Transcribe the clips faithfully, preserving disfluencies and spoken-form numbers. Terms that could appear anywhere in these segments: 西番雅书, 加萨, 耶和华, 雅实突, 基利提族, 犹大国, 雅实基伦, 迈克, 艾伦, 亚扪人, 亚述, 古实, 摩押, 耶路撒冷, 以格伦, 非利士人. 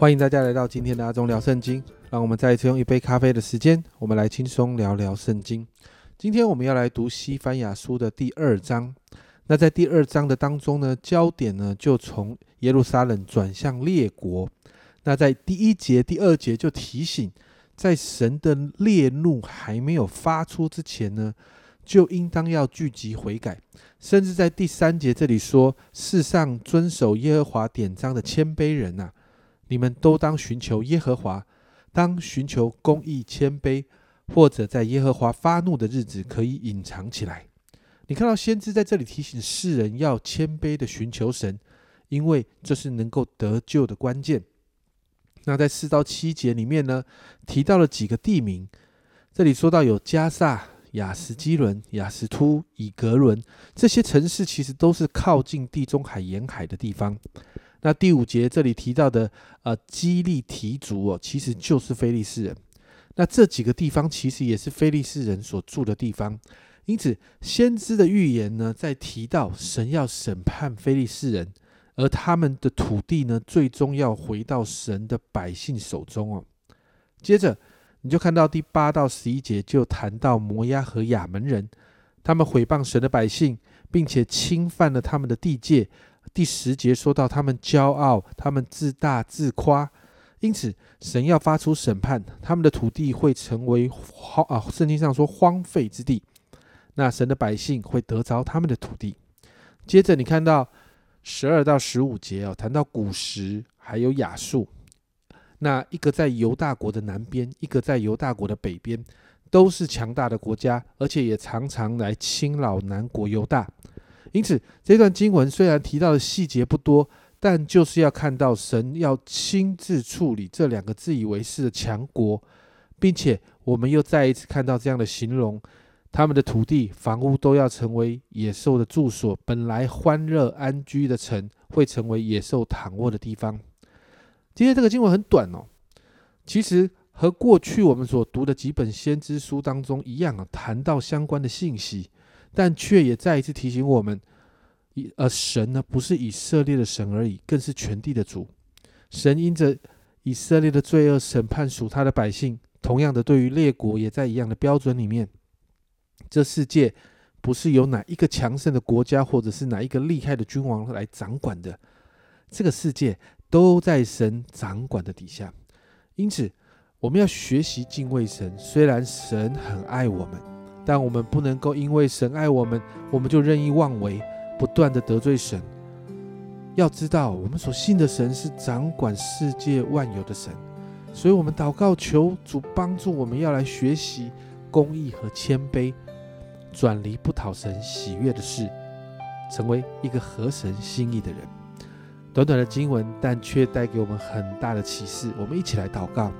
欢迎大家来到今天的阿中聊圣经，让我们再一次用一杯咖啡的时间，我们来轻松聊聊圣经。今天我们要来读西番雅书的第二章。那在第二章的当中呢，焦点呢就从耶路撒冷转向列国。那在第一节、第二节就提醒，在神的烈怒还没有发出之前呢，就应当要聚集悔改。甚至在第三节这里说，世上遵守耶和华典章的谦卑人啊，你们都当寻求耶和华，当寻求公义、谦卑，或者在耶和华发怒的日子可以隐藏起来。你看到先知在这里提醒世人要谦卑的寻求神，因为这是能够得救的关键。那在四到七节里面呢，提到了几个地名，这里说到有加萨、雅实基伦、雅实突、以格伦，这些城市其实都是靠近地中海沿海的地方。那第五节这里提到的呃基利提族哦，其实就是非利士人。那这几个地方其实也是非利士人所住的地方，因此先知的预言呢，在提到神要审判非利士人，而他们的土地呢，最终要回到神的百姓手中哦。接着你就看到第八到十一节就谈到摩押和亚扪人，他们毁谤神的百姓，并且侵犯了他们的地界。第十节说到他们骄傲，他们自大自夸，因此神要发出审判，他们的土地会成为、啊、圣经上说荒废之地，那神的百姓会得着他们的土地。接着你看到十二到十五节、哦、谈到古实还有亚述，那一个在犹大国的南边，一个在犹大国的北边，都是强大的国家，而且也常常来侵扰南国犹大。因此这段经文虽然提到的细节不多，但就是要看到神要亲自处理这两个自以为是的强国，并且我们又再一次看到这样的形容，他们的土地房屋都要成为野兽的住所，本来欢乐安居的城会成为野兽躺卧的地方。今天这个经文很短哦，其实和过去我们所读的几本先知书当中一样、啊、谈到相关的信息，但却也再一次提醒我们，而神呢，不是以色列的神而已，更是全地的主。神因着以色列的罪恶审判属他的百姓，同样的对于列国也在一样的标准里面。这世界不是由哪一个强盛的国家或者是哪一个厉害的君王来掌管的，这个世界都在神掌管的底下。因此我们要学习敬畏神，虽然神很爱我们，但我们不能够因为神爱我们，我们就任意妄为，不断的得罪神。要知道我们所信的神是掌管世界万有的神，所以我们祷告求主帮助我们，要来学习公义和谦卑，转离不讨神喜悦的事，成为一个合神心意的人。短短的经文，但却带给我们很大的启示。我们一起来祷告。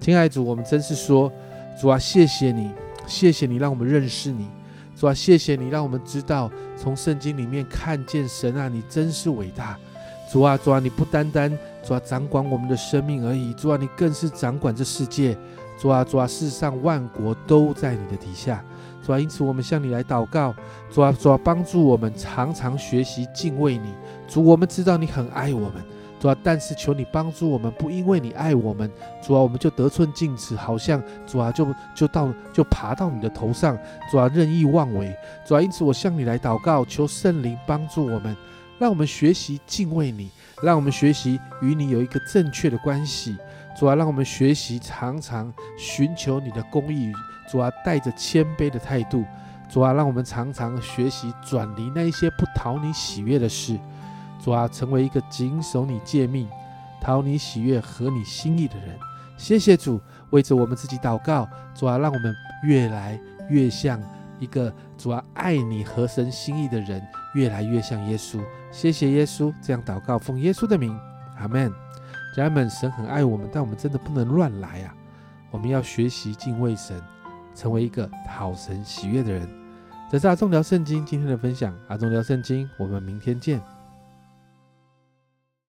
亲爱的主，我们真是说，主啊，谢谢你，谢谢你让我们认识你。主啊，谢谢你让我们知道，从圣经里面看见神啊，你真是伟大。主啊，主啊，你不单单主啊掌管我们的生命而已，主啊，你更是掌管这世界。主啊，主啊，世上万国都在你的底下。主啊，因此我们向你来祷告。主啊，主啊，帮助我们常常学习敬畏你。主，我们知道你很爱我们。主啊，但是求你帮助我们，不因为你爱我们，主啊，我们就得寸进尺，好像主啊就就到就爬到你的头上，主啊任意妄为。主啊，因此我向你来祷告，求圣灵帮助我们，让我们学习敬畏你，让我们学习与你有一个正确的关系。主啊，让我们学习常常寻求你的公义，主啊，带着谦卑的态度。主啊，让我们常常学习转离那一些不讨你喜悦的事。主啊，成为一个谨守你诫命、讨你喜悦、合你心意的人。谢谢主，为着我们自己祷告。主啊，让我们越来越像一个主啊爱你、合神心意的人，越来越像耶稣。谢谢耶稣，这样祷告，奉耶稣的名，阿们。家人们，神很爱我们，但我们真的不能乱来啊！我们要学习敬畏神，成为一个讨神喜悦的人。这是阿中聊圣经今天的分享，阿中聊圣经，我们明天见。